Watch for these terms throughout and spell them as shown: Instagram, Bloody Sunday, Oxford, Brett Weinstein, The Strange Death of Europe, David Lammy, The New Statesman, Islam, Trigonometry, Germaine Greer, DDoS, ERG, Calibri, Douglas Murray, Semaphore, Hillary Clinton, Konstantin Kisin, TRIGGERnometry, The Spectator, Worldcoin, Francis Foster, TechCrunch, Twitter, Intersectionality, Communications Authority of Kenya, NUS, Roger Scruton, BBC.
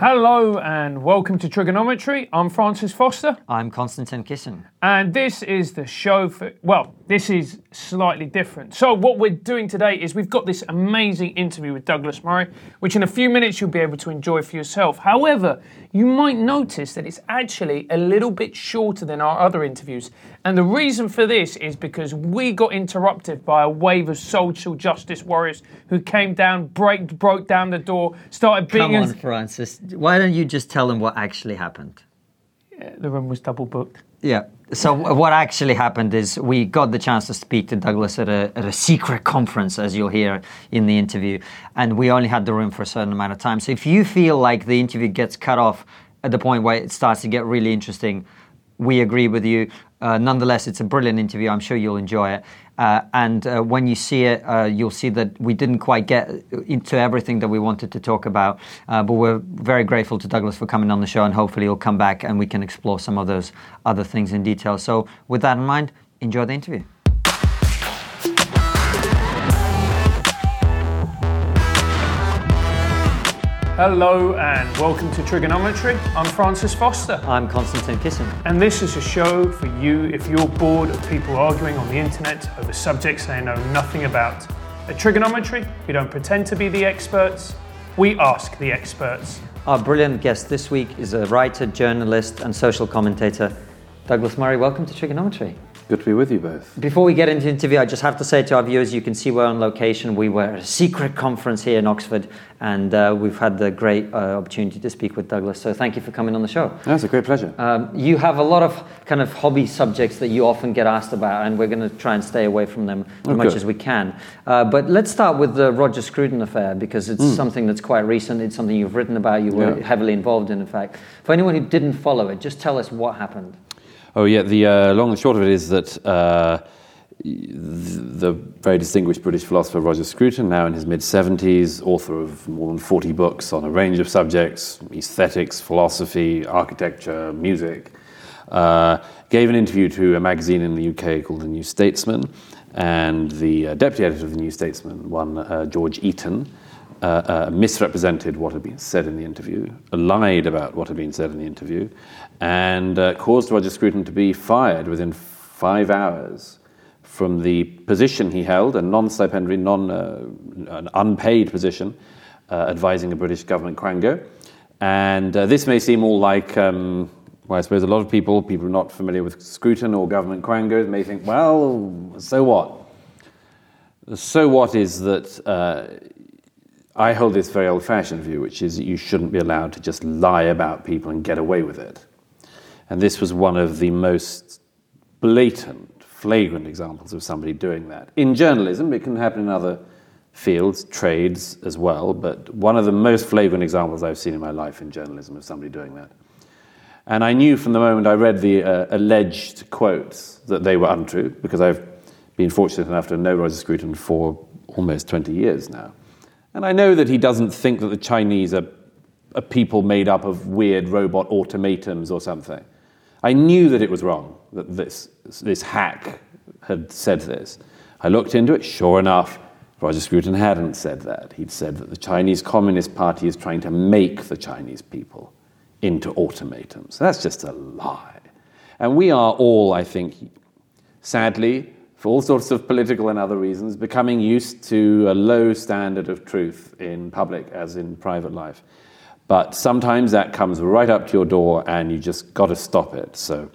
Hello and welcome to Trigonometry. I'm Francis Foster. I'm Konstantin Kisin. And this is the show for... well, this is slightly different. So what we're doing today is we've got this amazing interview with Douglas Murray, which in a few minutes you'll be able to enjoy for yourself. However, you might notice that it's actually a little bit shorter than our other interviews. And the reason for this is because we got interrupted by a wave of social justice warriors who came down, broke down the door, started beating... Come on, Francis. Why don't you just tell them what actually happened? Yeah, the room was double booked. Yeah. So what actually happened is we got the chance to speak to Douglas at a secret conference, as you'll hear in the interview, and we only had the room for a certain amount of time. So if you feel like the interview gets cut off at the point where it starts to get really interesting, we agree with you. Nonetheless, it's a brilliant interview. I'm sure you'll enjoy it. And when you see it, you'll see that we didn't quite get into everything that we wanted to talk about. But we're very grateful to Douglas for coming on the show, and hopefully he'll come back and we can explore some of those other things in detail. So with that in mind, enjoy the interview. Hello and welcome to Trigonometry. I'm Francis Foster. I'm Konstantin Kisin. And this is a show for you if you're bored of people arguing on the internet over subjects they know nothing about. At Trigonometry, we don't pretend to be the experts, we ask the experts. Our brilliant guest this week is a writer, journalist and social commentator, Douglas Murray. Welcome to Trigonometry. Good to be with you both. Before we get into the interview, I just have to say to our viewers, you can see we're on location. We were at a secret conference here in Oxford, and we've had the great opportunity to speak with Douglas. So thank you for coming on the show. That's a great pleasure. You have a lot of kind of hobby subjects that you often get asked about, and we're going to try and stay away from them as much as we can. But let's start with the Roger Scruton affair, because it's something that's quite recent. It's something you've written about. You were heavily involved in fact. For anyone who didn't follow it, just tell us what happened. Oh, yeah, the long and short of it is that the very distinguished British philosopher Roger Scruton, now in his mid-70s, author of more than 40 books on a range of subjects, aesthetics, philosophy, architecture, music, gave an interview to a magazine in the UK called The New Statesman, and the deputy editor of The New Statesman, George Eaton, misrepresented what had been said in the interview, lied about what had been said in the interview, and caused Roger Scruton to be fired within 5 hours from the position he held, a non-stipendiary, an unpaid position, advising a British government quango. And this may seem all like, I suppose a lot of people who are not familiar with Scruton or government quangos may think, well, so what? The so what is that... I hold this very old-fashioned view, which is that you shouldn't be allowed to just lie about people and get away with it. And this was one of the most blatant, flagrant examples of somebody doing that. In journalism, it can happen in other fields, trades as well, but one of the most flagrant examples I've seen in my life in journalism of somebody doing that. And I knew from the moment I read the alleged quotes that they were untrue, because I've been fortunate enough to know Roger Scruton for almost 20 years now. And I know that he doesn't think that the Chinese are a people made up of weird robot automatons or something. I knew that it was wrong, that this hack had said this. I looked into it. Sure enough, Roger Scruton hadn't said that. He'd said that the Chinese Communist Party is trying to make the Chinese people into automatons. That's just a lie. And we are all, I think, sadly, for all sorts of political and other reasons, becoming used to a low standard of truth in public as in private life. But sometimes that comes right up to your door and you just got to stop it. So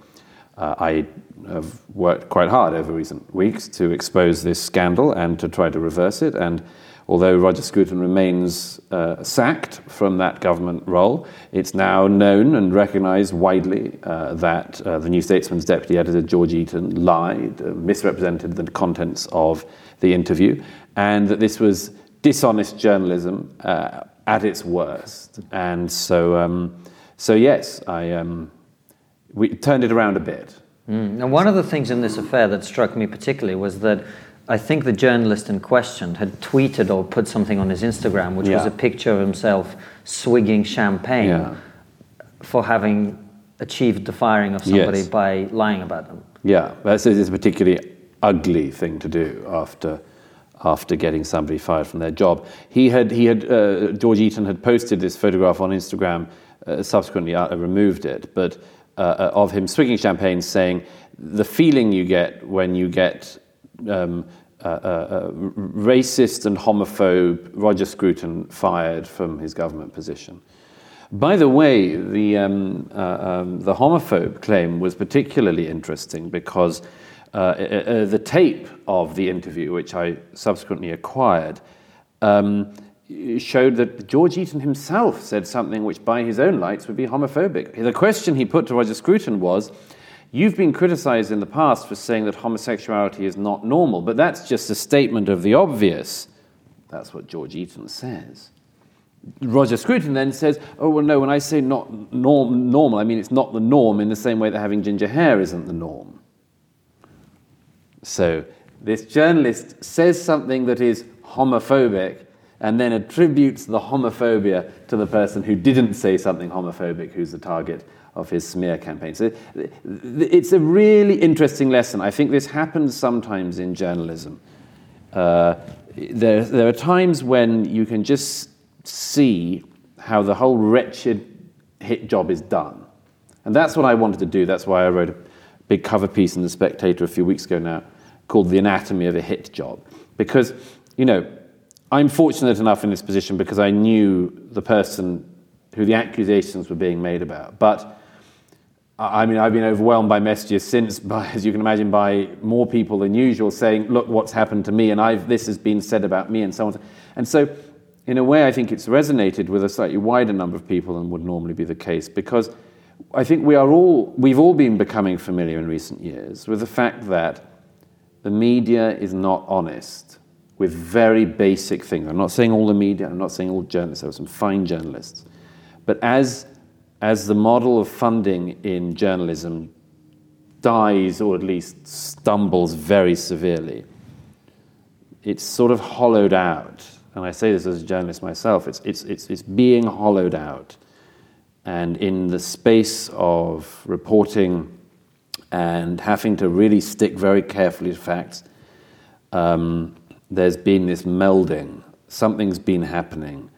I have worked quite hard over recent weeks to expose this scandal and to try to reverse it. And although Roger Scruton remains sacked from that government role, it's now known and recognised widely that the New Statesman's deputy editor, George Eaton, lied, misrepresented the contents of the interview, and that this was dishonest journalism at its worst. And so, yes, we turned it around a bit. And one of the things in this affair that struck me particularly was that I think the journalist in question had tweeted or put something on his Instagram, which was a picture of himself swigging champagne for having achieved the firing of somebody by lying about them. Yeah, that's a particularly ugly thing to do after after getting somebody fired from their job. George Eaton had posted this photograph on Instagram, subsequently removed it, but of him swigging champagne, saying, the feeling you get when you get racist and homophobe Roger Scruton fired from his government position. By the way, the homophobe claim was particularly interesting because the tape of the interview, which I subsequently acquired, showed that George Eaton himself said something which, by his own lights, would be homophobic. The question he put to Roger Scruton was, you've been criticized in the past for saying that homosexuality is not normal, but that's just a statement of the obvious. That's what George Eaton says. Roger Scruton then says, oh, well, no, when I say not normal, I mean it's not the norm in the same way that having ginger hair isn't the norm. So this journalist says something that is homophobic and then attributes the homophobia to the person who didn't say something homophobic, who's the target of his smear campaign. So it's a really interesting lesson. I think this happens sometimes in journalism. There are times when you can just see how the whole wretched hit job is done. And that's what I wanted to do. That's why I wrote a big cover piece in The Spectator a few weeks ago now called The Anatomy of a Hit Job. Because, you know, I'm fortunate enough in this position because I knew the person who the accusations were being made about. But, I mean, I've been overwhelmed by messages since, by, as you can imagine, by more people than usual saying, look what's happened to me, and this has been said about me, and so on. And so, in a way, I think it's resonated with a slightly wider number of people than would normally be the case, because I think we've all been becoming familiar in recent years with the fact that the media is not honest with very basic things. I'm not saying all the media, I'm not saying all journalists, there were some fine journalists. But as the model of funding in journalism dies, or at least stumbles very severely, it's sort of hollowed out. And I say this as a journalist myself, it's being hollowed out. And in the space of reporting and having to really stick very carefully to facts, there's been this melding. Something's been happening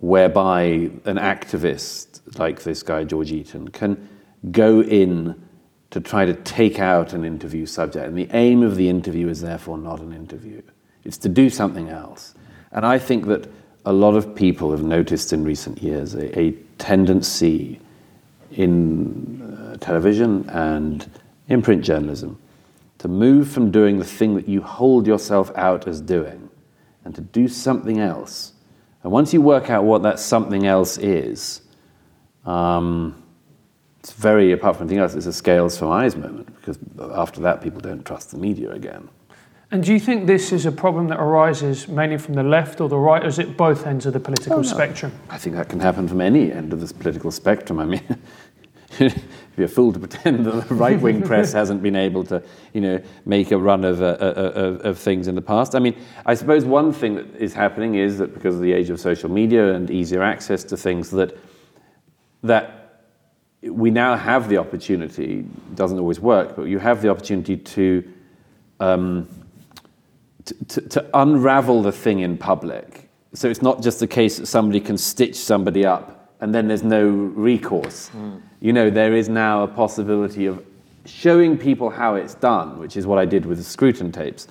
whereby an activist like this guy, George Eaton, can go in to try to take out an interview subject. And the aim of the interview is therefore not an interview. It's to do something else. And I think that a lot of people have noticed in recent years a tendency in television and in print journalism to move from doing the thing that you hold yourself out as doing and to do something else. And once you work out what that something else is, it's very, apart from anything else, it's a scales from eyes moment, because after that people don't trust the media again. And do you think this is a problem that arises mainly from the left or the right, or is it both ends of the political spectrum? I think that can happen from any end of this political spectrum. I mean, it'd be a fool to pretend that the right-wing press hasn't been able to, you know, make a run of things in the past. I mean, I suppose one thing that is happening is that because of the age of social media and easier access to things, that we now have the opportunity, doesn't always work, but you have the opportunity to unravel the thing in public. So it's not just the case that somebody can stitch somebody up and then there's no recourse. Mm. You know, there is now a possibility of showing people how it's done, which is what I did with the Scruton tapes.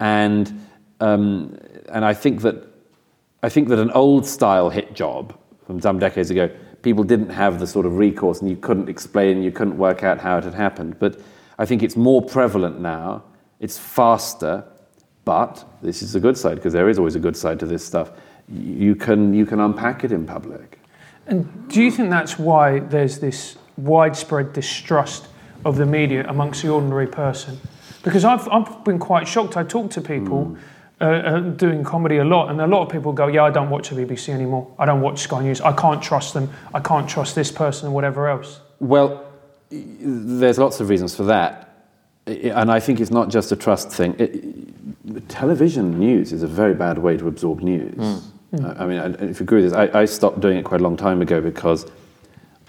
And I think that an old style hit job from some decades ago, people didn't have the sort of recourse and you couldn't explain, you couldn't work out how it had happened. But I think it's more prevalent now. It's faster. But this is the good side, because there is always a good side to this stuff. You can unpack it in public. And do you think that's why there's this widespread distrust of the media amongst the ordinary person? Because I've been quite shocked. I talk to people doing comedy a lot, and a lot of people go, yeah, I don't watch the BBC anymore. I don't watch Sky News. I can't trust them. I can't trust this person or whatever else. Well, there's lots of reasons for that. And I think it's not just a trust thing. Television news is a very bad way to absorb news. Mm. Mm. I mean, if you agree with this, I stopped doing it quite a long time ago because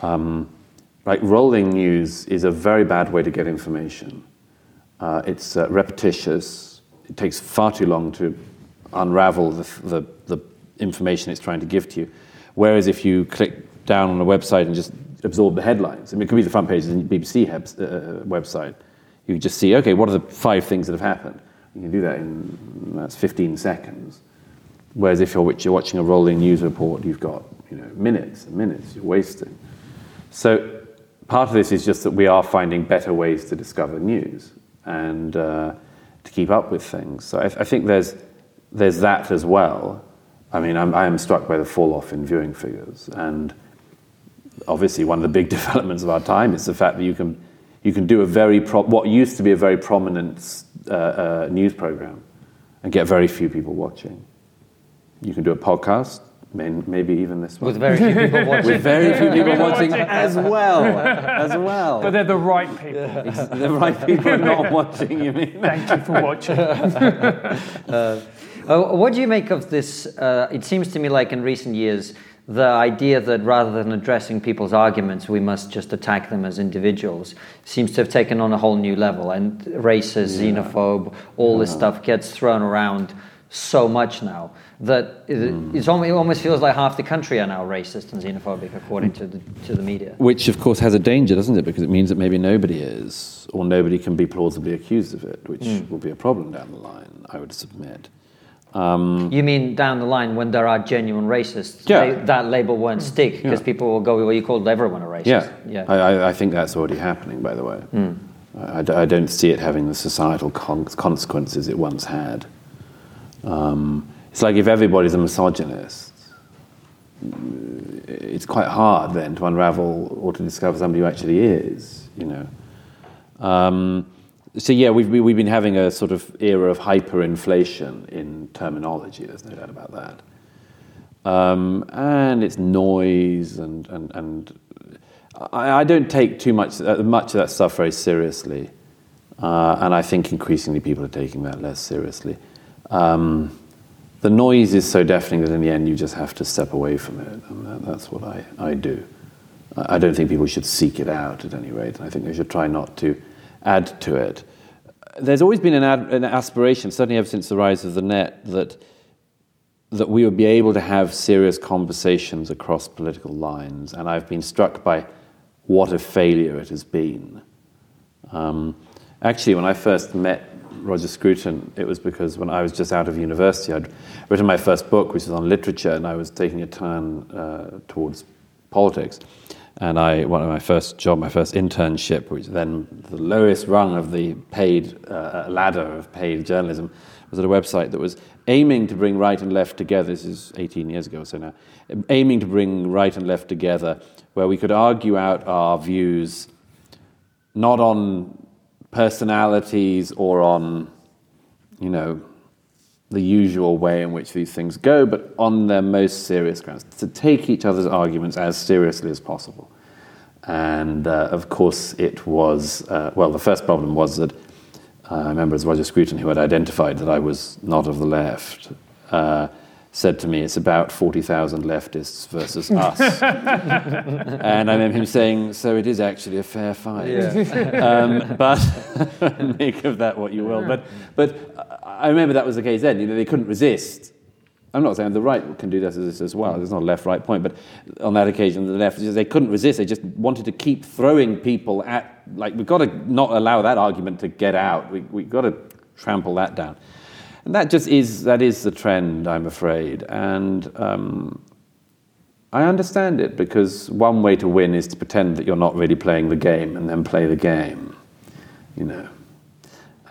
rolling news is a very bad way to get information. It's repetitious. it takes far too long to unravel the information it's trying to give to you. Whereas if you click down on a website and just absorb the headlines, I mean, it could be the front pages of the BBC website, you just see, okay, what are the 5 things that have happened? You can do that in, that's 15 seconds. Whereas if you're watching a rolling news report, you've got, you know, minutes and minutes you're wasting. So part of this is just that we are finding better ways to discover news and to keep up with things. So I think there's that as well. I mean, I am struck by the fall off in viewing figures, and obviously one of the big developments of our time is the fact that you can do a what used to be a very prominent news program and get very few people watching. You can do a podcast, maybe even this one. With very few people watching. With very few people watching as well. But they're the right people. Yeah. The right people not watching, you mean? Thank you for watching. What do you make of this? It seems to me like in recent years, the idea that rather than addressing people's arguments, we must just attack them as individuals seems to have taken on a whole new level. And racist, xenophobe, all this stuff gets thrown around so much now that it almost feels like half the country are now racist and xenophobic, according to the media. Which, of course, has a danger, doesn't it? Because it means that maybe nobody is, or nobody can be plausibly accused of it, which will be a problem down the line, I would submit. You mean down the line when there are genuine racists? Yeah. That label won't stick because people will go, well, you called everyone a racist. Yeah. I think that's already happening, by the way. I don't see it having the societal consequences it once had. It's like if everybody's a misogynist, it's quite hard then to unravel or to discover somebody who actually is, you know. So yeah, we've been having a sort of era of hyperinflation in terminology. There's no doubt about that, and it's noise and I don't take too much of that stuff very seriously, and I think increasingly people are taking that less seriously. The noise is so deafening that in the end you just have to step away from it, and that's what I do. I don't think people should seek it out at any rate, and I think they should try not to add to it. There's always been an aspiration, certainly ever since the rise of the net, that we would be able to have serious conversations across political lines, and I've been struck by what a failure it has been. Actually, when I first met Roger Scruton, it was because when I was just out of university, I'd written my first book, which was on literature, and I was taking a turn towards politics. And my first internship, which then the lowest rung of the paid ladder of paid journalism, was at a website that was aiming to bring right and left together. This is 18 years ago or so now. Aiming to bring right and left together, where we could argue out our views, not on personalities or on, you know, the usual way in which these things go, but on their most serious grounds, to take each other's arguments as seriously as possible. And of course it was, the first problem was that I remember it was Roger Scruton who had identified that I was not of the left, said to me, it's about 40,000 leftists versus us. And I remember him saying, so it is actually a fair fight. Yeah. But make of that what you will. But I remember that was the case then. You know, they couldn't resist. I'm not saying the right can do this as well. There's not a left-right point. But on that occasion, the left, they couldn't resist. They just wanted to keep throwing people at, like, we've got to not allow that argument to get out. We've got to trample that down. And that is the trend, I'm afraid. And I understand it, because one way to win is to pretend that you're not really playing the game and then play the game, you know.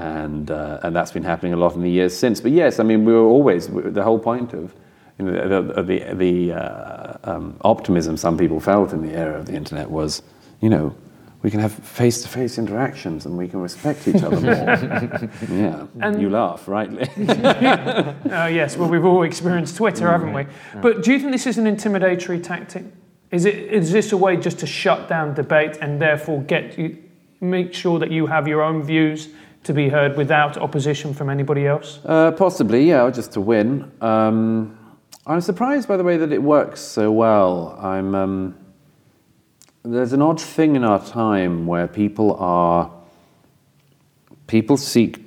And that's been happening a lot in the years since. But yes, I mean, we were always, the whole point of, you know, the optimism some people felt in the era of the internet was, you know, we can have face-to-face interactions and we can respect each other more. Yeah, and you laugh, rightly. Oh, yes, well, we've all experienced Twitter, haven't we? But do you think this is an intimidatory tactic? Is this a way just to shut down debate and therefore make sure that you have your own views to be heard without opposition from anybody else? Possibly, yeah, just to win. I'm surprised, by the way, that it works so well. There's an odd thing in our time where people seek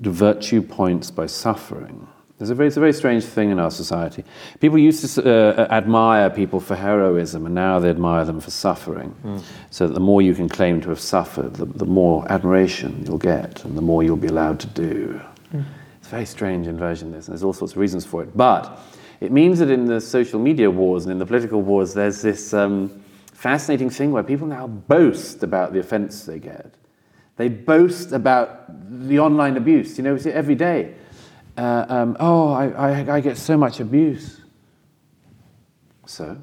the virtue points by suffering. It's a very strange thing in our society. People used to admire people for heroism, and now they admire them for suffering. Mm. So that the more you can claim to have suffered, the more admiration you'll get, and the more you'll be allowed to do. Mm. It's a very strange inversion, this, and there's all sorts of reasons for it. But it means that in the social media wars and in the political wars, there's this fascinating thing where people now boast about the offence they get. They boast about the online abuse. You know, we see it every day. I get so much abuse. So?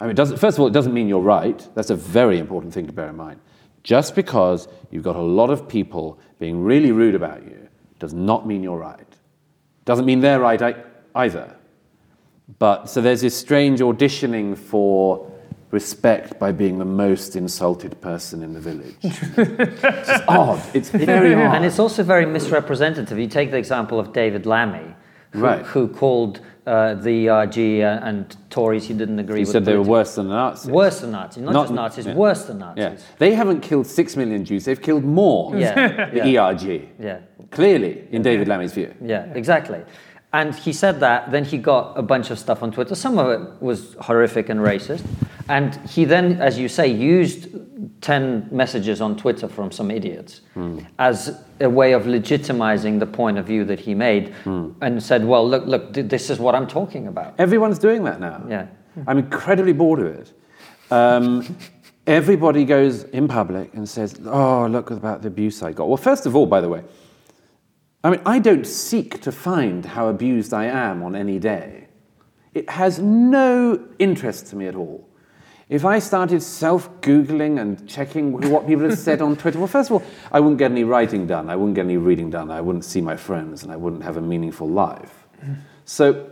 I mean, first of all, it doesn't mean you're right. That's a very important thing to bear in mind. Just because you've got a lot of people being really rude about you does not mean you're right. Doesn't mean they're right either. But, so there's this strange auditioning for respect by being the most insulted person in the village. It's odd. It's very odd. And it's also very misrepresentative. You take the example of David Lammy, who called the ERG and Tories he didn't agree with. He said they were worse than Nazis. Worse than Nazis. Not just Nazis, yeah. Worse than Nazis. Yeah. They haven't killed 6 million Jews, they've killed more. Yeah. The ERG. Yeah. Clearly, in David Lammy's view. Yeah, exactly. And he said that, then he got a bunch of stuff on Twitter. Some of it was horrific and racist. And he then, as you say, used 10 messages on Twitter from some idiots as a way of legitimizing the point of view that he made and said, well, look, this is what I'm talking about. Everyone's doing that now. Yeah, I'm incredibly bored of it. Everybody goes in public and says, oh, look about the abuse I got. Well, first of all, by the way, I mean, I don't seek to find how abused I am on any day. It has no interest to me at all. If I started self-Googling and checking what people have said on Twitter, well, first of all, I wouldn't get any writing done, I wouldn't get any reading done, I wouldn't see my friends, and I wouldn't have a meaningful life. So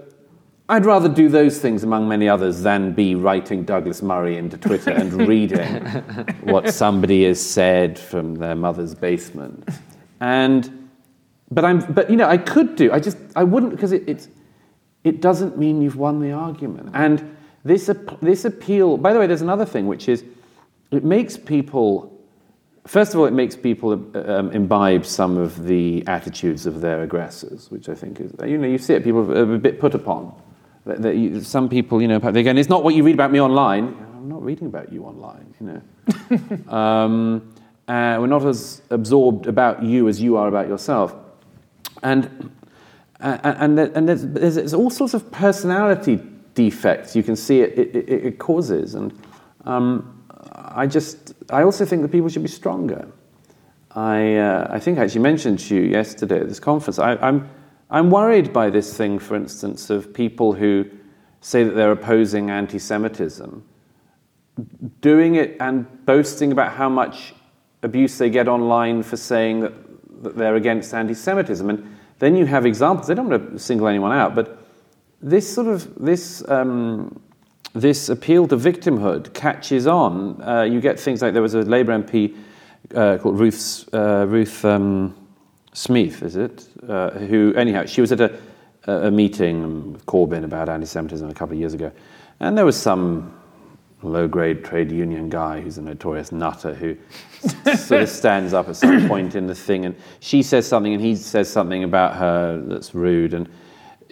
I'd rather do those things among many others than be writing Douglas Murray into Twitter and reading what somebody has said from their mother's basement. But I could do. I wouldn't, because it doesn't mean you've won the argument. And this appeal. By the way, there's another thing, which is, it makes people. First of all, it makes people imbibe some of the attitudes of their aggressors, which I think is. You know, you see it. People are a bit put upon. Some people, you know, they go, it's not what you read about me online. I'm not reading about you online. You know, we're not as absorbed about you as you are about yourself. And there's all sorts of personality defects you can see it causes, and I also think that people should be stronger. I think I actually mentioned to you yesterday at this conference. I'm worried by this thing, for instance, of people who say that they're opposing anti-Semitism, doing it and boasting about how much abuse they get online for saying that they're against anti-Semitism, and then you have examples. I don't want to single anyone out, but this appeal to victimhood catches on. You get things like, there was a Labour MP called Ruth Smeath, is it? Who, anyhow, she was at a meeting with Corbyn about anti-Semitism a couple of years ago, and there was some low-grade trade union guy who's a notorious nutter who sort of stands up at some point in the thing, and she says something and he says something about her that's rude, and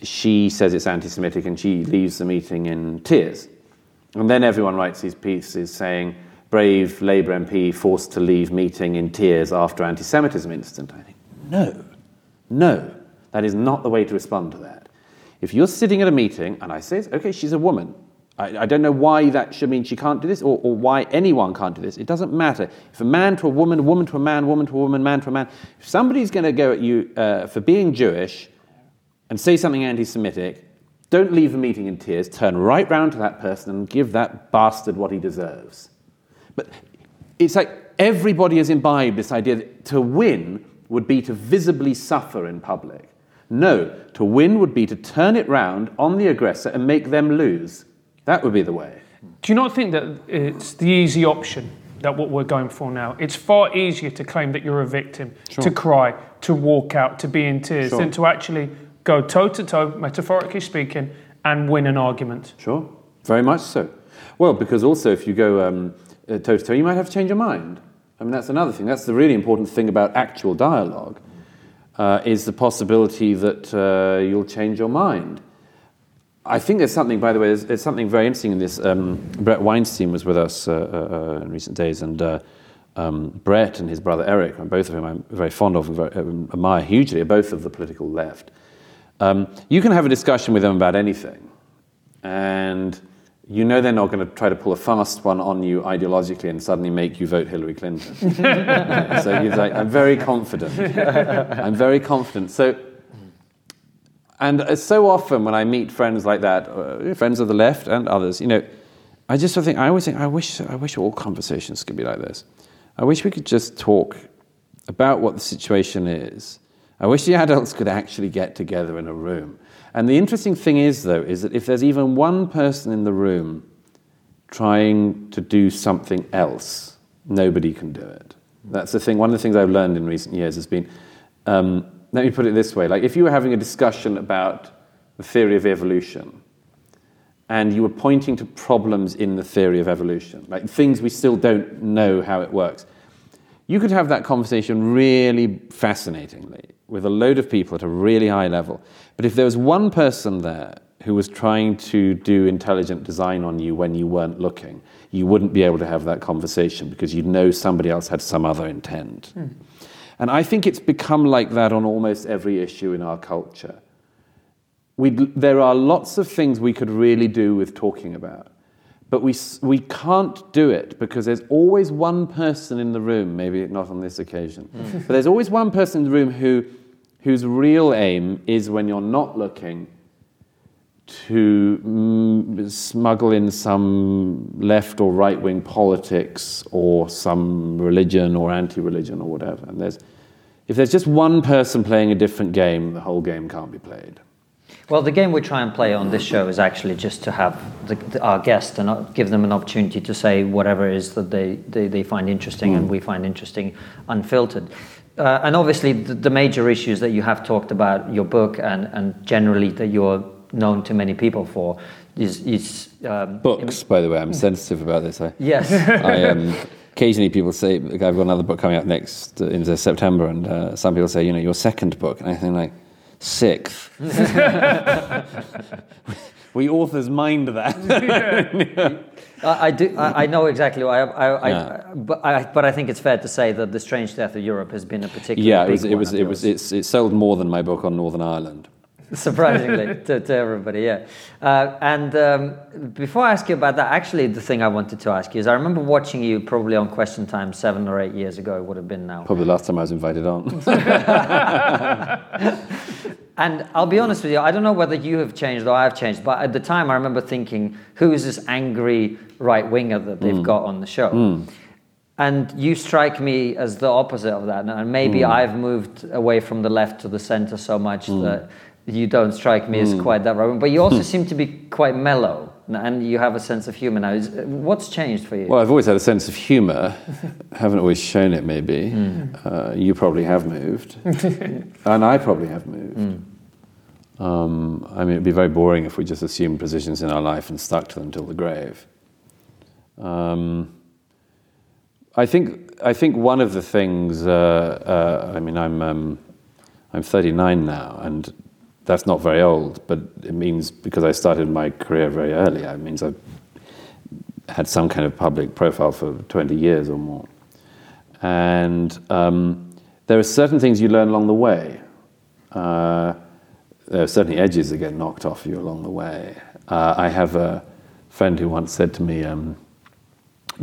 she says it's anti-Semitic, and she leaves the meeting in tears. And then everyone writes these pieces saying, brave Labour MP forced to leave meeting in tears after anti-Semitism incident. I think, no, that is not the way to respond to that. If you're sitting at a meeting, and I say, okay, she's a woman, I don't know why that should mean she can't do this, or why anyone can't do this. It doesn't matter. If a man to a woman to a man, woman to a woman, man to a man, if somebody's going to go at you for being Jewish and say something anti-Semitic, don't leave the meeting in tears. Turn right round to that person and give that bastard what he deserves. But it's like everybody has imbibed this idea that to win would be to visibly suffer in public. No, to win would be to turn it round on the aggressor and make them lose. That would be the way. Do you not think that it's the easy option, that what we're going for now? It's far easier to claim that you're a victim, to cry, to walk out, to be in tears, than to actually go toe-to-toe, metaphorically speaking, and win an argument. Sure, very much so. Well, because also if you go toe-to-toe, you might have to change your mind. I mean, that's another thing. That's the really important thing about actual dialogue. is the possibility that you'll change your mind. I think there's something, by the way, there's something very interesting in this. Brett Weinstein was with us in recent days, and Brett and his brother Eric, and both of whom I'm very fond of and admire hugely, are both of the political left. You can have a discussion with them about anything, and you know they're not going to try to pull a fast one on you ideologically and suddenly make you vote Hillary Clinton. So he's like, I'm very confident. I'm very confident. So. And so often when I meet friends like that, friends of the left and others, you know, I just sort of think, I wish all conversations could be like this. I wish we could just talk about what the situation is. I wish the adults could actually get together in a room. And the interesting thing is, though, is that if there's even one person in the room trying to do something else, nobody can do it. That's the thing. One of the things I've learned in recent years has been... let me put it this way, like if you were having a discussion about the theory of evolution and you were pointing to problems in the theory of evolution, like things we still don't know how it works, you could have that conversation really fascinatingly with a load of people at a really high level. But if there was one person there who was trying to do intelligent design on you when you weren't looking, you wouldn't be able to have that conversation because you'd know somebody else had some other intent. Mm. And I think it's become like that on almost every issue in our culture. There are lots of things we could really do with talking about, but we can't do it because there's always one person in the room, maybe not on this occasion, but there's always one person in the room whose real aim is, when you're not looking, to smuggle in some left or right-wing politics or some religion or anti-religion or whatever. And if there's just one person playing a different game, the whole game can't be played. Well, the game we try and play on this show is actually just to have our guest and give them an opportunity to say whatever it is that they find interesting and we find interesting unfiltered. And obviously the major issues that you have talked about, your book and generally that you're known to many people for is books. By the way, I'm sensitive about this. Occasionally people say, I've got another book coming up next in September, and some people say, you know, your second book, and I think like sixth. We authors mind that. Yeah. I do. I know exactly why. But I think it's fair to say that The Strange Death of Europe has been a particularly it sold more than my book on Northern Ireland. Surprisingly, to everybody, yeah. And before I ask you about that, actually the thing I wanted to ask you is I remember watching you probably on Question Time 7 or 8 years ago, it would have been now. Probably the last time I was invited on. And I'll be honest with you, I don't know whether you have changed or I've changed, but at the time I remember thinking, who is this angry right-winger that they've got on the show? Mm. And you strike me as the opposite of that. And maybe I've moved away from the left to the center so much that... you don't strike me as quite that right, but you also seem to be quite mellow, and you have a sense of humor now. What's changed for you? Well, I've always had a sense of humor. Haven't always shown it, maybe. You probably have moved, and I probably have moved. I mean, it'd be very boring if we just assumed positions in our life and stuck to them till the grave. I think one of the things. I mean, I'm 39 now, and that's not very old, but it means, because I started my career very early, it means I've had some kind of public profile for 20 years or more. And there are certain things you learn along the way. There are certainly edges that get knocked off you along the way. I have a friend who once said to me,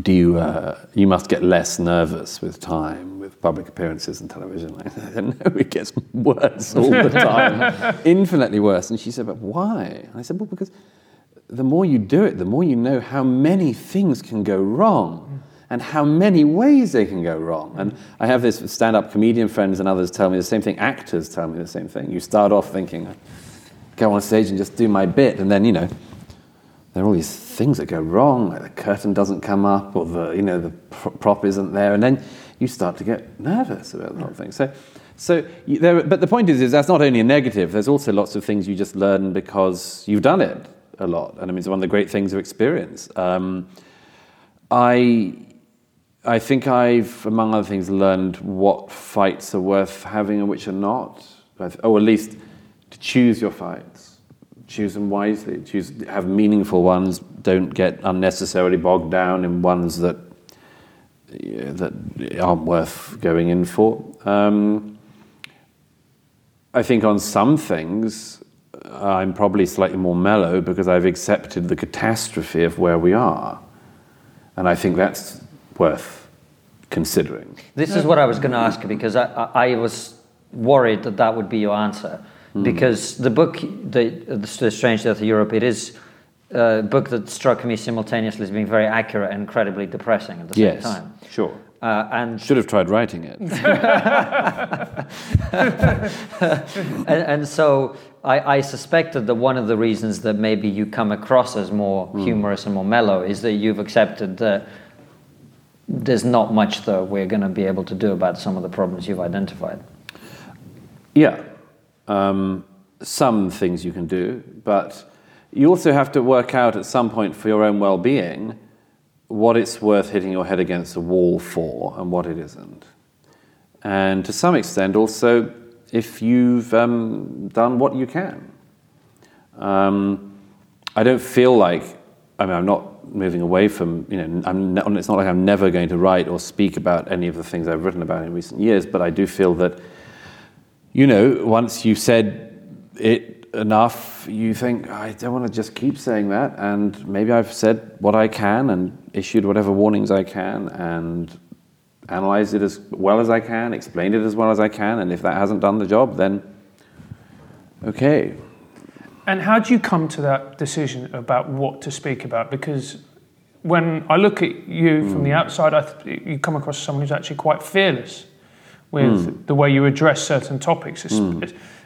you must get less nervous with time, with public appearances and television. I said, no, it gets worse all the time, infinitely worse. And she said, but why? And I said, well, because the more you do it, the more you know how many things can go wrong and how many ways they can go wrong. And I have this stand-up comedian friends and others tell me the same thing. Actors tell me the same thing. You start off thinking, go on stage and just do my bit, and then, you know, there are all these things that go wrong, like the curtain doesn't come up, or the prop isn't there, and then you start to get nervous about the whole thing. But the point is that's not only a negative. There's also lots of things you just learn because you've done it a lot, and I mean, it's one of the great things of experience. I I think I've, among other things, learned what fights are worth having and which are not. Or at least to choose your fights. Choose them wisely. Have meaningful ones. Don't get unnecessarily bogged down in ones that aren't worth going in for. I think on some things, I'm probably slightly more mellow because I've accepted the catastrophe of where we are. And I think that's worth considering. This is what I was going to ask you, because I was worried that would be your answer. Mm. Because the book, The Strange Death of Europe, it is a book that struck me simultaneously as being very accurate and incredibly depressing at the same time. Yes, sure. And should have tried writing it. and so I suspected that one of the reasons that maybe you come across as more humorous and more mellow is that you've accepted that there's not much that we're going to be able to do about some of the problems you've identified. Yeah. Some things you can do, but you also have to work out at some point for your own well-being what it's worth hitting your head against a wall for and what it isn't. And to some extent also if you've done what you can. I don't feel like, I'm not moving away from, it's not like I'm never going to write or speak about any of the things I've written about in recent years, but I do feel that, once you've said it enough, you think, I don't want to just keep saying that, and maybe I've said what I can and issued whatever warnings I can and analysed it as well as I can, explained it as well as I can, and if that hasn't done the job, then okay. And how do you come to that decision about what to speak about? Because when I look at you from the outside, you come across as someone who's actually quite fearless with the way you address certain topics.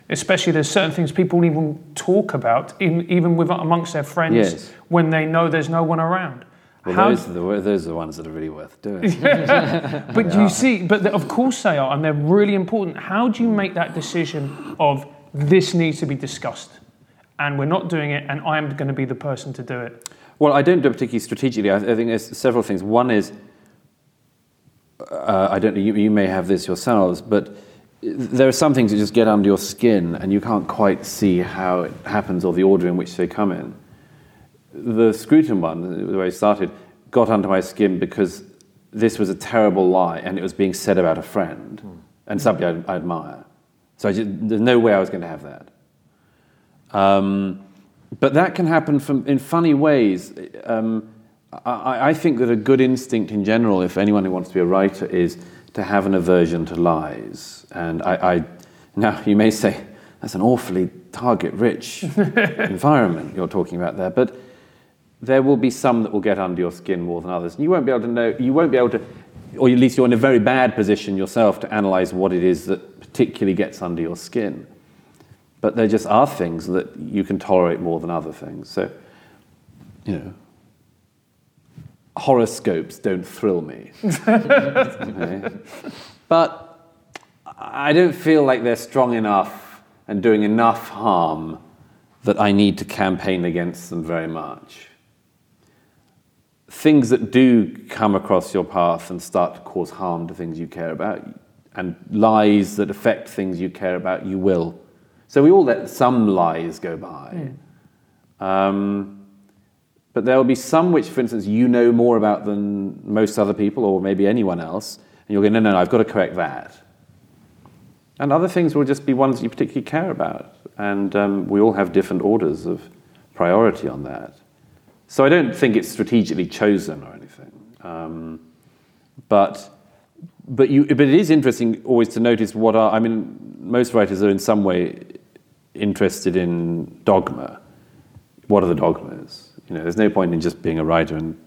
Especially there's certain things people even talk about, amongst their friends, when they know there's no one around. Well, those are the ones that are really worth doing. Yeah. But of course they are, and they're really important. How do you make that decision of this needs to be discussed, and we're not doing it, and I'm going to be the person to do it? Well, I don't do it particularly strategically. I think there's several things. One is, I don't know, you may have this yourselves, but there are some things that just get under your skin and you can't quite see how it happens or the order in which they come in. The Scruton one, the way it started, got under my skin because this was a terrible lie and it was being said about a friend and somebody I admire. So there's no way I was going to have that. But that can happen in funny ways. I think that a good instinct in general, if anyone who wants to be a writer, is to have an aversion to lies. And now you may say, that's an awfully target-rich environment you're talking about there, but there will be some that will get under your skin more than others. And you won't be able to know, or at least you're in a very bad position yourself to analyse what it is that particularly gets under your skin. But there just are things that you can tolerate more than other things. So, horoscopes don't thrill me. Okay. But I don't feel like they're strong enough and doing enough harm that I need to campaign against them very much. Things that do come across your path and start to cause harm to things you care about, and lies that affect things you care about, you will. So we all let some lies go by. Yeah. But there will be some which, for instance, you know more about than most other people or maybe anyone else, and you'll go, no, I've got to correct that. And other things will just be ones you particularly care about. And we all have different orders of priority on that. So I don't think it's strategically chosen or anything. But it is interesting always to notice most writers are in some way interested in dogma. What are the dogmas? There's no point in just being a writer and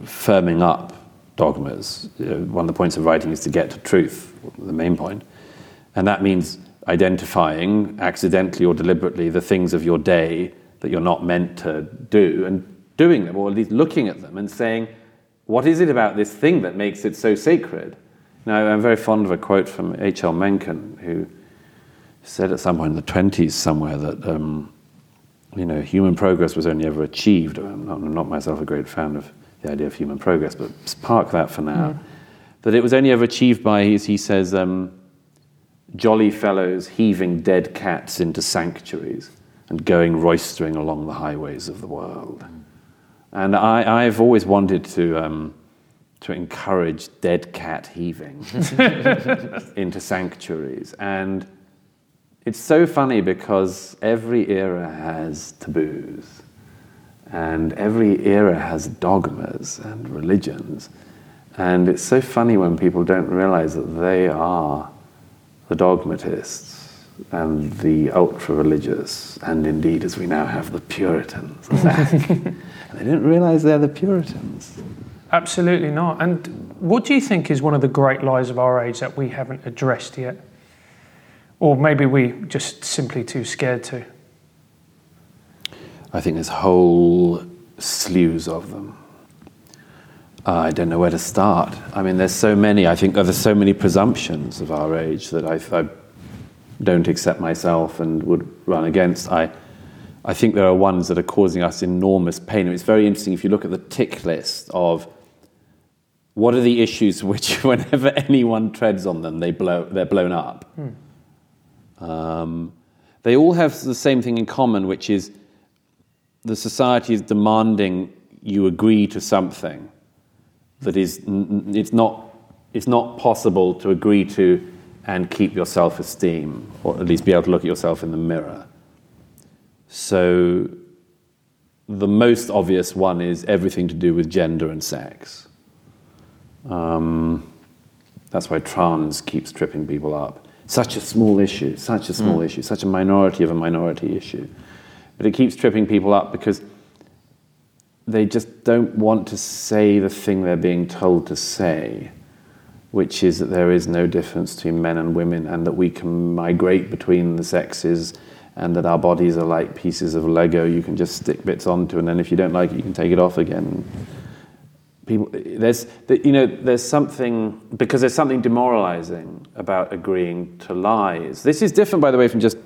firming up dogmas. One of the points of writing is to get to truth, the main point. And that means identifying accidentally or deliberately the things of your day that you're not meant to do and doing them, or at least looking at them and saying, what is it about this thing that makes it so sacred? Now, I'm very fond of a quote from H.L. Mencken, who said at some point in the 20s somewhere that human progress was only ever achieved. I'm not myself a great fan of the idea of human progress, but park that for now, that it was only ever achieved by, as he says, jolly fellows heaving dead cats into sanctuaries and going roistering along the highways of the world. And I've always wanted to encourage dead cat heaving into sanctuaries. And it's so funny because every era has taboos and every era has dogmas and religions. And it's so funny when people don't realize that they are the dogmatists and the ultra-religious, and indeed, as we now have, the Puritans. And they don't realize they're the Puritans. Absolutely not. And what do you think is one of the great lies of our age that we haven't addressed yet? Or maybe we're just simply too scared to? I think there's whole slews of them. I don't know where to start. I mean, there's so many. I think there's so many presumptions of our age that I don't accept myself and would run against. I think there are ones that are causing us enormous pain. And it's very interesting if you look at the tick list of what are the issues which, whenever anyone treads on them, they're blown up. They all have the same thing in common, which is the society is demanding you agree to something that is, it's not possible to agree to and keep your self-esteem, or at least be able to look at yourself in the mirror. So the most obvious one is everything to do with gender and sex. That's why trans keeps tripping people up. Such a small issue, such a small issue, such a minority of a minority issue. But it keeps tripping people up because they just don't want to say the thing they're being told to say, which is that there is no difference between men and women and that we can migrate between the sexes and that our bodies are like pieces of Lego you can just stick bits onto, and then if you don't like it, you can take it off again. People, there's something demoralizing about agreeing to lies. This is different, by the way, from just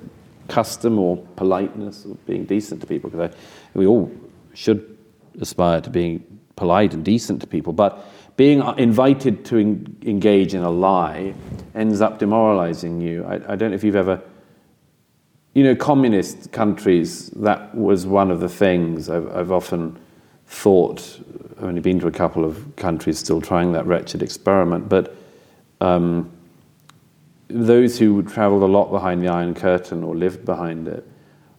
custom or politeness or being decent to people, because we all should aspire to being polite and decent to people, but being invited to engage in a lie ends up demoralizing you. I don't know if you've ever... You know, communist countries, that was one of the things I've often thought. I've only been to a couple of countries still trying that wretched experiment, but those who travelled a lot behind the Iron Curtain or lived behind it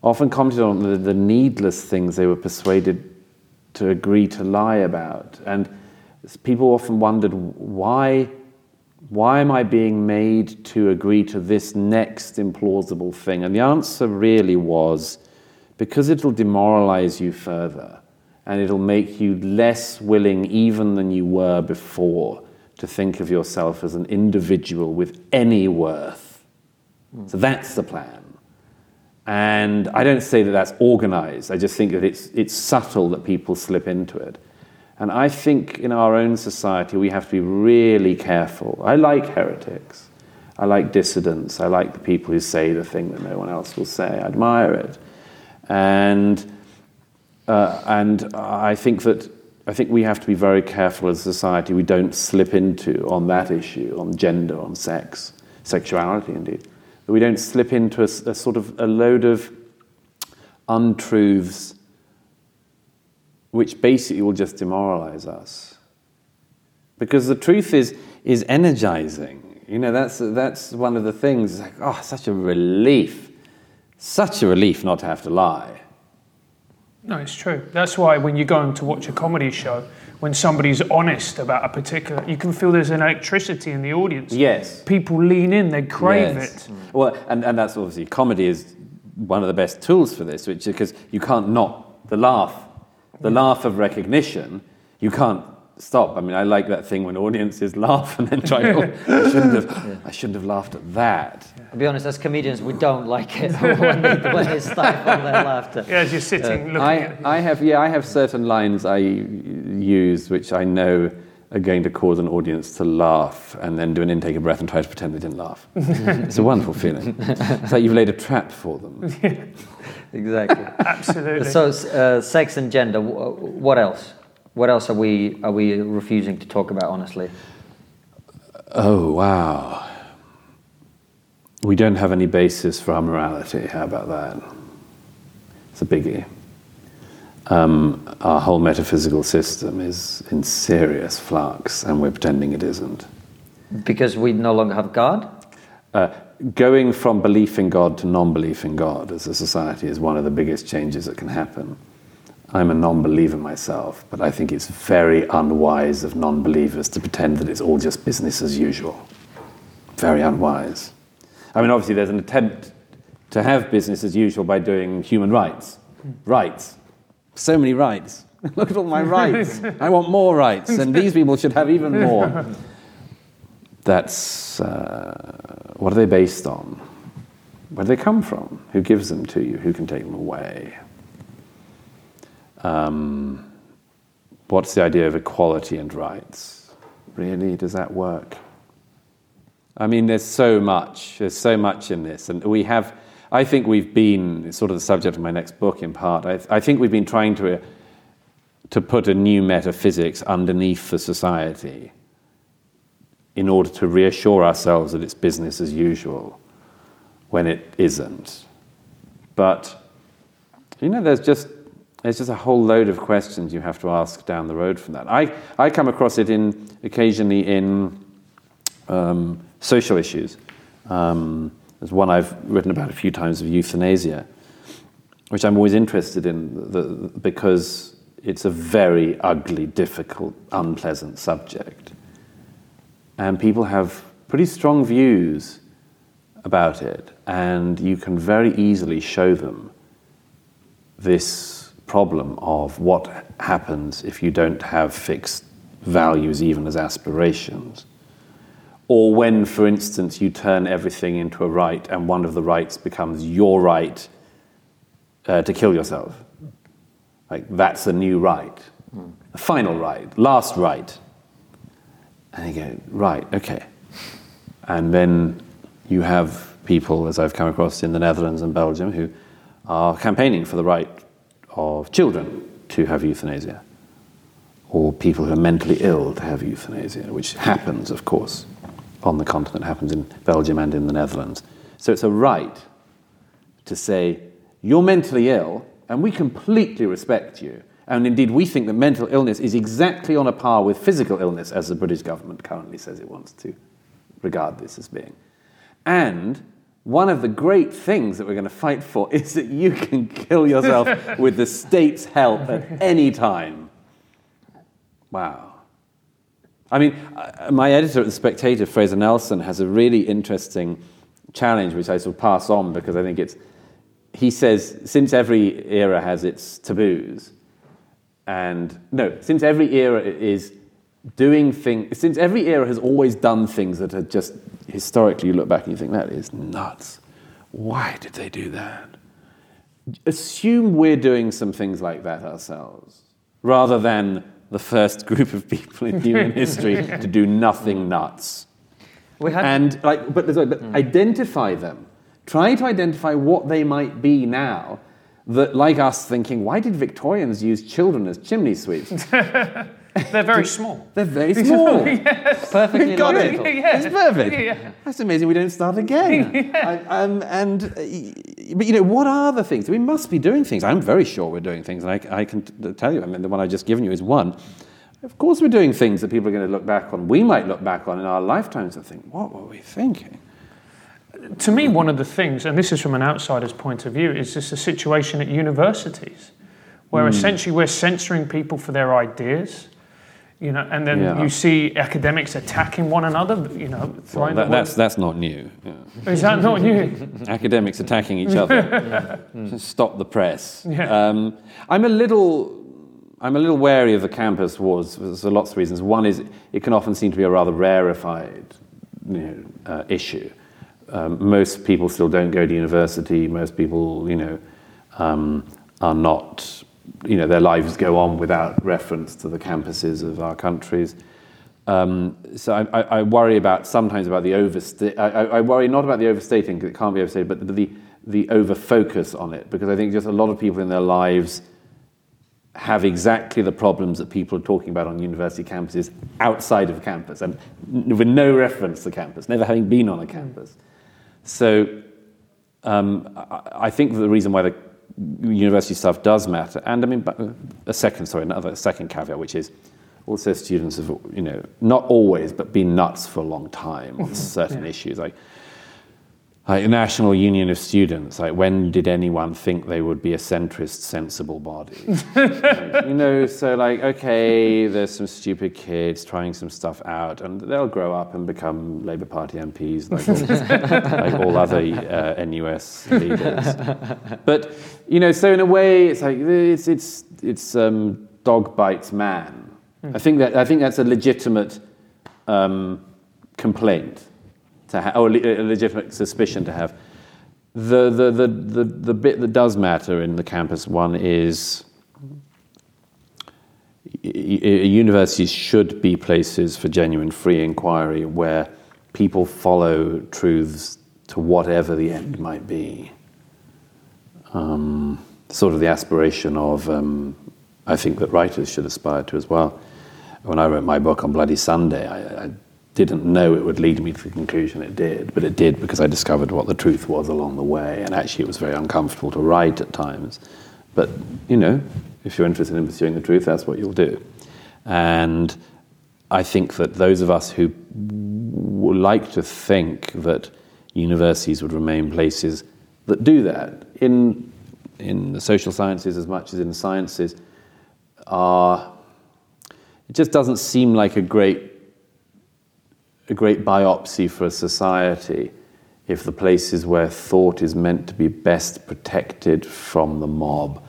often commented on the needless things they were persuaded to agree to lie about. And people often wondered, why am I being made to agree to this next implausible thing? And the answer really was, because it'll demoralize you further and it'll make you less willing even than you were before to think of yourself as an individual with any worth. So that's the plan. And I don't say that that's organized. I just think that it's subtle that people slip into it. And I think in our own society, we have to be really careful. I like heretics. I like dissidents. I like the people who say the thing that no one else will say. I admire it. And I think we have to be very careful as a society we don't slip into on that issue, on gender, on sex, sexuality indeed. That we don't slip into a sort of a load of untruths which basically will just demoralize us. Because the truth is energizing. You know, that's one of the things, like, oh, such a relief not to have to lie. No, it's true. That's why when you're going to watch a comedy show, when somebody's honest about a particular, you can feel there's an electricity in the audience. Yes. People lean in, they crave it. Well, and that's obviously, comedy is one of the best tools for this, which is because you can't not the laugh of recognition, you can't stop. I mean, I like that thing when audiences laugh and then try, I shouldn't have laughed at that. I'll be honest, as comedians, we don't like it when they stifle their laughter. Yeah, as you're sitting looking at it. I have certain lines I use which I know are going to cause an audience to laugh and then do an intake of breath and try to pretend they didn't laugh. It's a wonderful feeling. It's like you've laid a trap for them. Yeah. Exactly. Absolutely. So sex and gender, what else? What else are we refusing to talk about, honestly? Oh, wow. We don't have any basis for our morality. How about that? It's a biggie. Our whole metaphysical system is in serious flux, and we're pretending it isn't. Because we no longer have God? Going from belief in God to non-belief in God as a society is one of the biggest changes that can happen. I'm a non-believer myself, but I think it's very unwise of non-believers to pretend that it's all just business as usual. Very unwise. I mean, obviously, there's an attempt to have business as usual by doing human rights. Rights. So many rights. Look at all my rights. I want more rights, and these people should have even more. That's, what are they based on? Where do they come from? Who gives them to you? Who can take them away? What's the idea of equality and rights? Really, does that work? I mean, there's so much in this, and we have, I think we've been, it's sort of the subject of my next book in part, I think we've been trying to put a new metaphysics underneath the society in order to reassure ourselves that it's business as usual when it isn't. But, you know, there's just a whole load of questions you have to ask down the road from that. I come across it occasionally in social issues. There's one I've written about a few times of euthanasia, which I'm always interested in because it's a very ugly, difficult, unpleasant subject. And people have pretty strong views about it, and you can very easily show them this problem of what happens if you don't have fixed values even as aspirations, or when, for instance, you turn everything into a right and one of the rights becomes your right to kill yourself. Like, that's a new right, a final right, last right. And you go, right, okay. And then you have people, as I've come across in the Netherlands and Belgium, who are campaigning for the right of children to have euthanasia, or people who are mentally ill to have euthanasia, which happens, of course, on the continent, happens in Belgium and in the Netherlands. So it's a right to say, you're mentally ill, and we completely respect you. And indeed, we think that mental illness is exactly on a par with physical illness, as the British government currently says it wants to regard this as being. And one of the great things that we're going to fight for is that you can kill yourself with the state's help at any time. Wow. I mean, my editor at The Spectator, Fraser Nelson, has a really interesting challenge, which I sort of pass on because I think it's... He says, since every era has always done things that are just, historically you look back and you think, that is nuts. Why did they do that? Assume we're doing some things like that ourselves, rather than the first group of people in human history to do nothing nuts. Identify them. Try to identify what they might be now that, like us, thinking, why did Victorians use children as chimney sweeps? They're very small. Yes. Perfectly logical. Yeah. It's perfect. Yeah. That's amazing we don't start again. Yeah. But, you know, what are the things? We must be doing things. I'm very sure we're doing things, and I can tell you. I mean, the one I've just given you is one. Of course we're doing things that people are going to look back on. We might look back on in our lifetimes and think, what were we thinking? To me, one of the things, and this is from an outsider's point of view, is just the situation at universities, where essentially we're censoring people for their ideas. You know, and then you see academics attacking one another. You know, that's not new. Yeah. Is that not new? Academics attacking each other. Stop the press. Yeah. I'm a little wary of the campus wars for lots of reasons. One is it can often seem to be a rather rarefied, issue. Most people still don't go to university. Most people, are not. Their lives go on without reference to the campuses of our countries. So I worry about the overstating. I worry not about the overstating, because it can't be overstated, but the over-focus on it, because I think just a lot of people in their lives have exactly the problems that people are talking about on university campuses outside of campus, and with no reference to campus, never having been on a campus. So I think the reason why the university stuff does matter, and I mean, another second caveat, which is also students have, you know, not always, but been nuts for a long time on certain issues. Like the National Union of Students, like when did anyone think they would be a centrist, sensible body? Okay, there's some stupid kids trying some stuff out, and they'll grow up and become Labour Party MPs, like all other NUS leaders. But you know, so in a way, it's dog bites man. I think that's a legitimate complaint. Or a legitimate suspicion to have. The bit that does matter in the campus one is universities should be places for genuine free inquiry where people follow truths to whatever the end might be. Sort of the aspiration of, I think that writers should aspire to as well. When I wrote my book on Bloody Sunday, I didn't know it would lead me to the conclusion it did, but it did because I discovered what the truth was along the way, and actually it was very uncomfortable to write at times. But, you know, if you're interested in pursuing the truth, that's what you'll do. And I think that those of us who like to think that universities would remain places that do that, in the social sciences as much as in the sciences, it just doesn't seem like a great biopsy for a society if the places where thought is meant to be best protected from the mob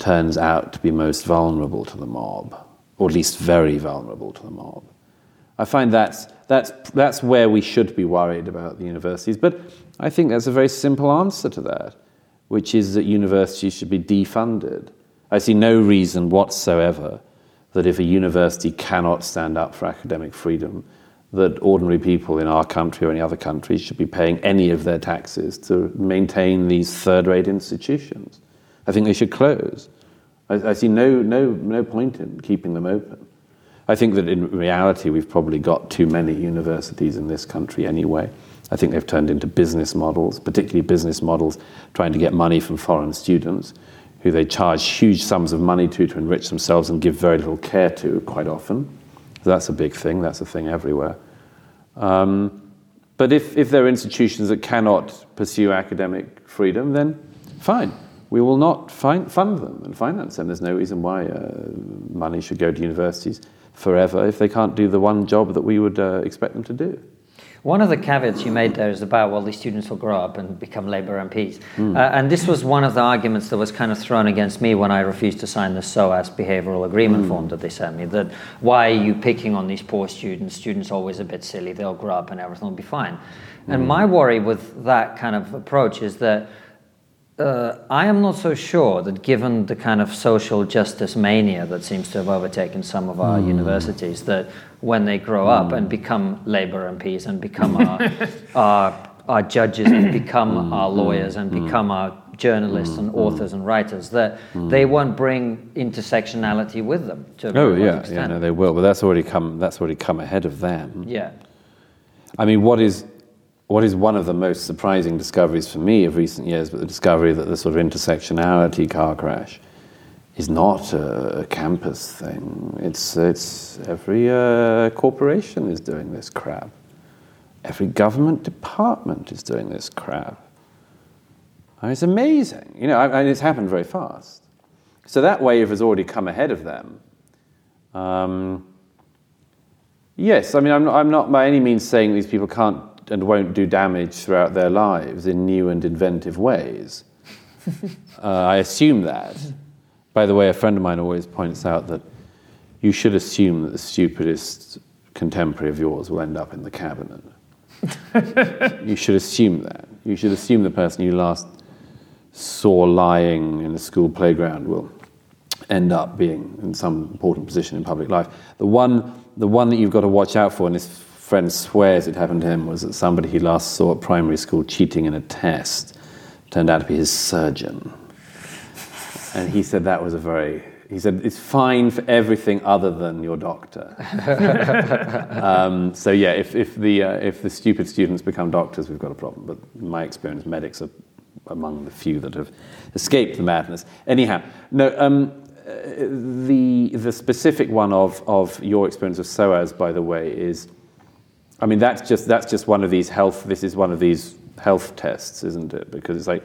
turns out to be most vulnerable to the mob, or at least very vulnerable to the mob. I find that's where we should be worried about the universities, but I think that's a very simple answer to that, which is that universities should be defunded. I see no reason whatsoever that if a university cannot stand up for academic freedom, that ordinary people in our country or any other country should be paying any of their taxes to maintain these third-rate institutions. I think they should close. I see no point in keeping them open. I think that in reality we've probably got too many universities in this country anyway. I think they've turned into business models, particularly business models trying to get money from foreign students, who they charge huge sums of money to enrich themselves and give very little care to quite often. That's a big thing. That's a thing everywhere. But if there are institutions that cannot pursue academic freedom, then fine. We will not fund them and finance them. There's no reason why money should go to universities forever if they can't do the one job that we would expect them to do. One of the caveats you made there is about, well, these students will grow up and become Labour MPs. And this was one of the arguments that was kind of thrown against me when I refused to sign the SOAS behavioural agreement form that they sent me, that why are you picking on these poor students? Students are always a bit silly. They'll grow up and everything will be fine. And my worry with that kind of approach is that I am not so sure that given the kind of social justice mania that seems to have overtaken some of our universities, that when they grow up and become Labour MPs and become our judges and become our lawyers and become our journalists and authors and writers, that they won't bring intersectionality with them to a large extent. They will, but that's already come ahead of them. Yeah. I mean, what is one of the most surprising discoveries for me of recent years, but the discovery that the sort of intersectionality car crash is not a campus thing. It's every corporation is doing this crap. Every government department is doing this crap. And it's amazing. You know, and it's happened very fast. So that wave has already come ahead of them. Yes, I mean, I'm not by any means saying these people can't and won't do damage throughout their lives in new and inventive ways. I assume that. By the way, a friend of mine always points out that you should assume that the stupidest contemporary of yours will end up in the cabinet. You should assume that. You should assume the person you last saw lying in the school playground will end up being in some important position in public life. The one that you've got to watch out for, and his friend swears it happened to him, was that somebody he last saw at primary school cheating in a test turned out to be his surgeon. And he said that was a very He said, it's fine for everything other than your doctor. So yeah, if the stupid students become doctors, we've got a problem. But in my experience, medics are among the few that have escaped the madness. Anyhow, no, the specific one of your experience of SOAS, by the way, is, I mean, that's just one of these health. This is one of these health tests, isn't it? Because it's like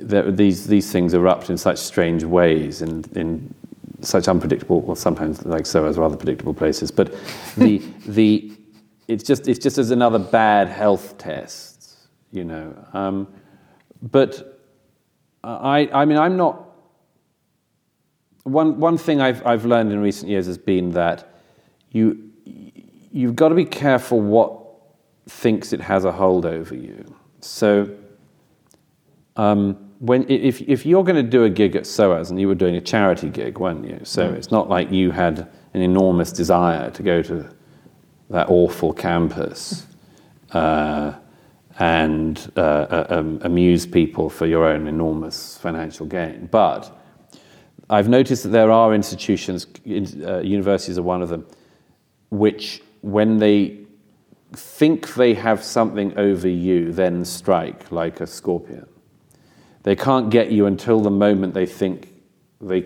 these things erupt in such strange ways in such unpredictable, well, sometimes like SOAS, rather predictable places. But it's just as another bad health test, you know. But I mean, I'm not. One thing I've learned in recent years has been that you've got to be careful what thinks it has a hold over you. So if you're going to do a gig at SOAS, and you were doing a charity gig, weren't you? So it's not like you had an enormous desire to go to that awful campus and amuse people for your own enormous financial gain. But I've noticed that there are institutions, universities are one of them, which when they think they have something over you, then strike like a scorpion. They can't get you until the moment they think they've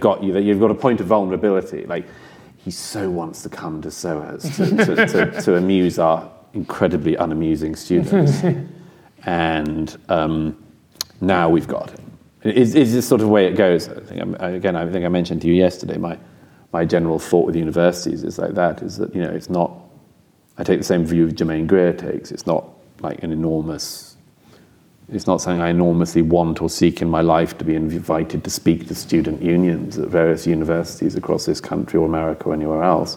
got you, that you've got a point of vulnerability. Like, he so wants to come to SOAS to amuse our incredibly unamusing students. And now we've got him. It's this sort of way it goes. I think I mentioned to you yesterday, my general thought with universities is like that, is that, you know, it's not, I take the same view Germaine Greer takes, it's not like it's not something I enormously want or seek in my life, to be invited to speak to student unions at various universities across this country or America or anywhere else.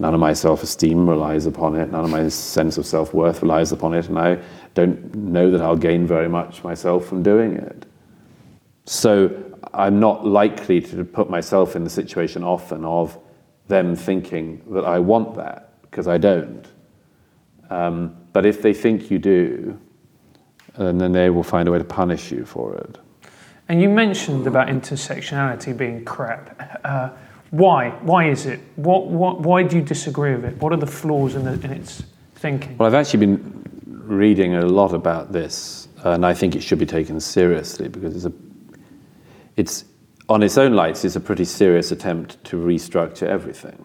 None of my self-esteem relies upon it, none of my sense of self-worth relies upon it, and I don't know that I'll gain very much myself from doing it. So I'm not likely to put myself in the situation often of them thinking that I want that, because I don't. But if they think you do, then they will find a way to punish you for it. And you mentioned about intersectionality being crap. Why? Why is it? Why do you disagree with it? What are the flaws in its thinking? Well, I've actually been reading a lot about this, and I think it should be taken seriously, because it's on its own lights, it's a pretty serious attempt to restructure everything.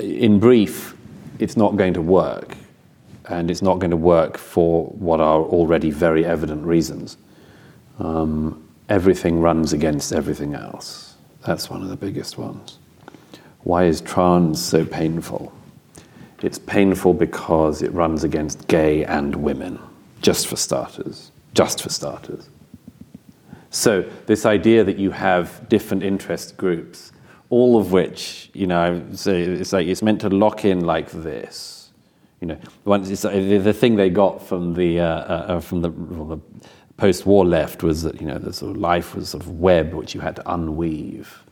In brief, it's not going to work, and it's not going to work for what are already very evident reasons. Everything runs against everything else. That's one of the biggest ones. Why is trans so painful? It's painful because it runs against gay and women, just for starters. So this idea that you have different interest groups, all of which, you know, it's like it's meant to lock in like this. You know, the thing they got from the post-war left was that, you know, the sort of life was sort of web which you had to unweave.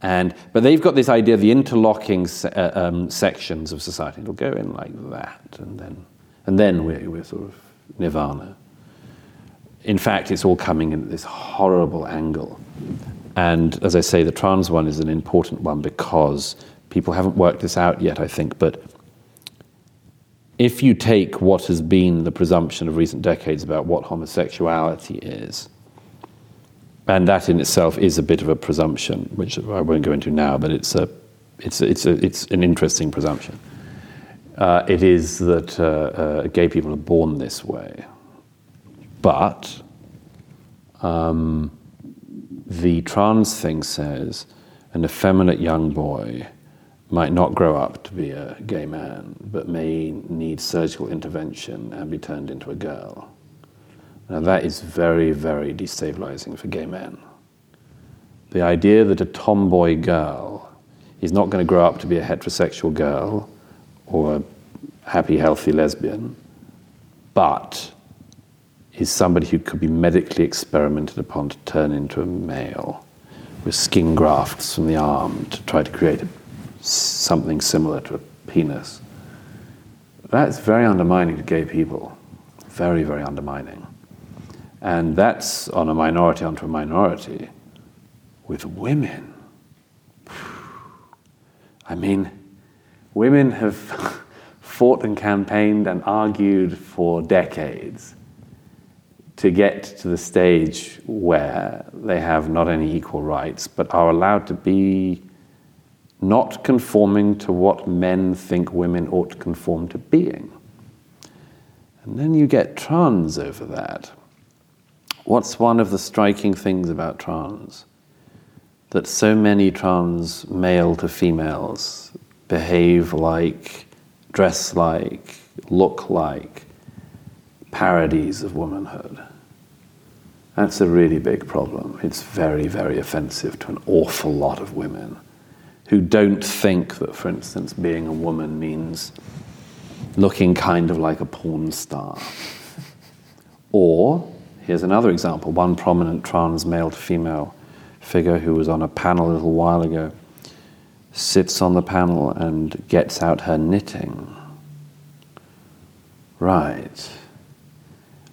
But they've got this idea of the interlocking sections of society. It'll go in like that, and then we're sort of nirvana. In fact, it's all coming in at this horrible angle. And as I say, the trans one is an important one because people haven't worked this out yet, I think. But if you take what has been the presumption of recent decades about what homosexuality is, and that in itself is a bit of a presumption, which I won't go into now, but it's an interesting presumption. It is that gay people are born this way. But the trans thing says an effeminate young boy might not grow up to be a gay man, but may need surgical intervention and be turned into a girl. Now that is very, very destabilizing for gay men. The idea that a tomboy girl is not going to grow up to be a heterosexual girl or a happy, healthy lesbian, but is somebody who could be medically experimented upon to turn into a male with skin grafts from the arm to try to create something similar to a penis. That's very undermining to gay people. Very, very undermining. And that's on a minority onto a minority with women. I mean, women have fought and campaigned and argued for decades to get to the stage where they have not any equal rights, but are allowed to be not conforming to what men think women ought to conform to being. And then you get trans over that. What's one of the striking things about trans? That so many trans male to females behave like, dress like, look like parodies of womanhood. That's a really big problem. It's very, very offensive to an awful lot of women who don't think that, for instance, being a woman means looking kind of like a porn star. Or, here's another example, one prominent trans male to female figure who was on a panel a little while ago sits on the panel and gets out her knitting. Right.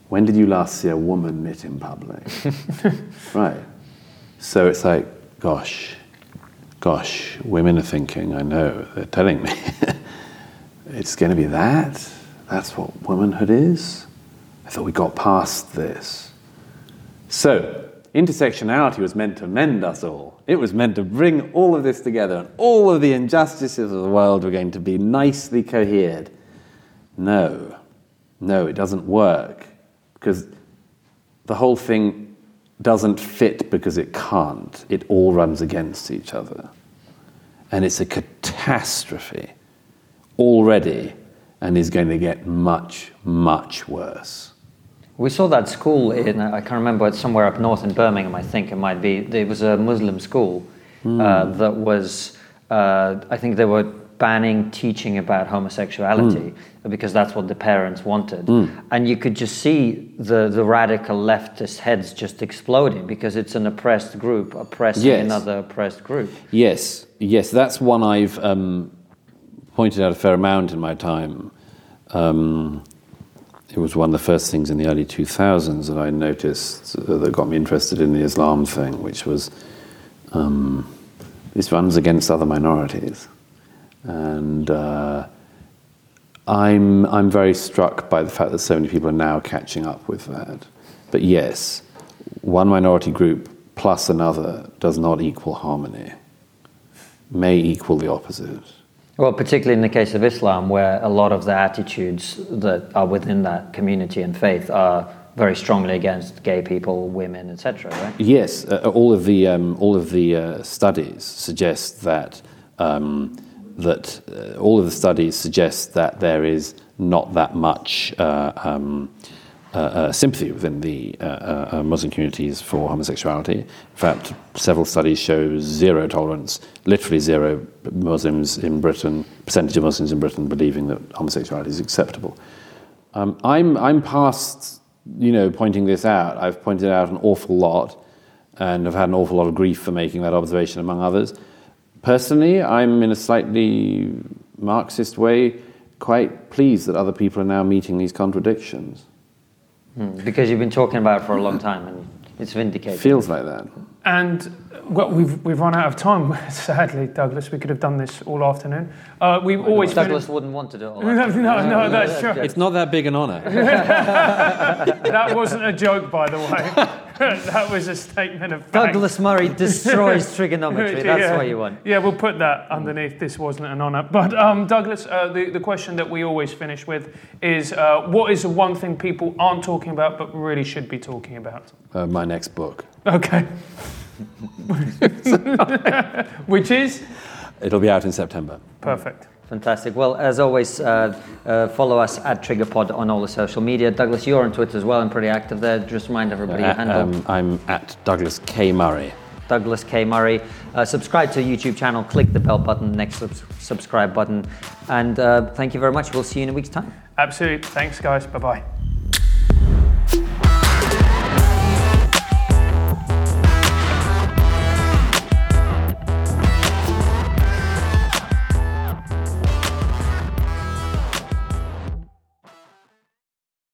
When did you last see a woman knit in public? Right. So it's like, gosh, women are thinking, I know, they're telling me. It's going to be that? That's what womanhood is? I thought we got past this. So, intersectionality was meant to mend us all. It was meant to bring all of this together, and all of the injustices of the world were going to be nicely cohered. No, it doesn't work. Because the whole thing doesn't fit because it can't. It all runs against each other. And it's a catastrophe already, and is going to get much, much worse. We saw that school in, I can't remember, it's somewhere up north in Birmingham, I think it might be. It was a Muslim school that was, I think they were banning teaching about homosexuality because that's what the parents wanted. And you could just see the radical leftist heads just exploding because it's an oppressed group oppressing another oppressed group. Yes, that's one I've pointed out a fair amount in my time. It was one of the first things in the early 2000s that I noticed that got me interested in the Islam thing, which was this runs against other minorities. And I'm very struck by the fact that so many people are now catching up with that. But yes, one minority group plus another does not equal harmony, may equal the opposite. Well, particularly in the case of Islam, where a lot of the attitudes that are within that community and faith are very strongly against gay people, women, etc. Right? Yes, all of the studies suggest that. All of the studies suggest that there is not that much sympathy within the Muslim communities for homosexuality. In fact, several studies show zero tolerance, literally zero percentage of Muslims in Britain believing that homosexuality is acceptable. I'm past, pointing this out. I've pointed out an awful lot, and I've had an awful lot of grief for making that observation, among others. Personally, I'm in a slightly Marxist way quite pleased that other people are now meeting these contradictions. Because you've been talking about it for a long time and it's vindicated. Feels like that. And well, we've run out of time, sadly, Douglas. We could have done this all afternoon. Douglas wouldn't want to do it all afternoon. No, that's true. It's not that big an honour. That wasn't a joke, by the way. That was a statement of fact. Douglas Murray destroys trigonometry. That's what you want. Yeah, we'll put that underneath. This wasn't an honour. But Douglas, the question that we always finish with is, what is the one thing people aren't talking about but really should be talking about? My next book. Okay. Which is? It'll be out in September. Perfect. Fantastic. Well, as always, follow us at TriggerPod on all the social media. Douglas, you're on Twitter as well and pretty active there. Just remind everybody your handle. I'm at Douglas K. Murray. Douglas K. Murray. Subscribe to our YouTube channel. Click the bell button, next subscribe button. And thank you very much. We'll see you in a week's time. Absolutely. Thanks, guys. Bye-bye.